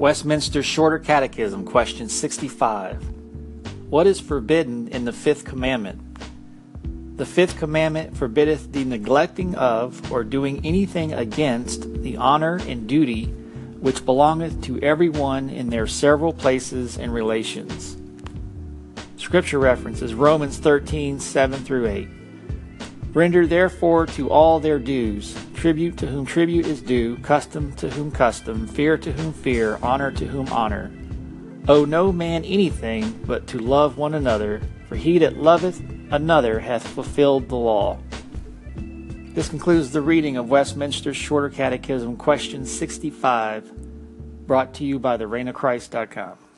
Westminster Shorter Catechism, question 65. What is forbidden in the Fifth Commandment? The Fifth Commandment forbiddeth the neglecting of, or doing anything against, the honor and duty which belongeth to every one in their several places and relations. Scripture reference is Romans 13:7-8. Render therefore to all their dues, tribute to whom tribute is due, custom to whom custom, fear to whom fear, honor to whom honor. Owe no man anything but to love one another, for he that loveth another hath fulfilled the law. This concludes the reading of Westminster Shorter Catechism, question 65, brought to you by TheReignOfChrist.com.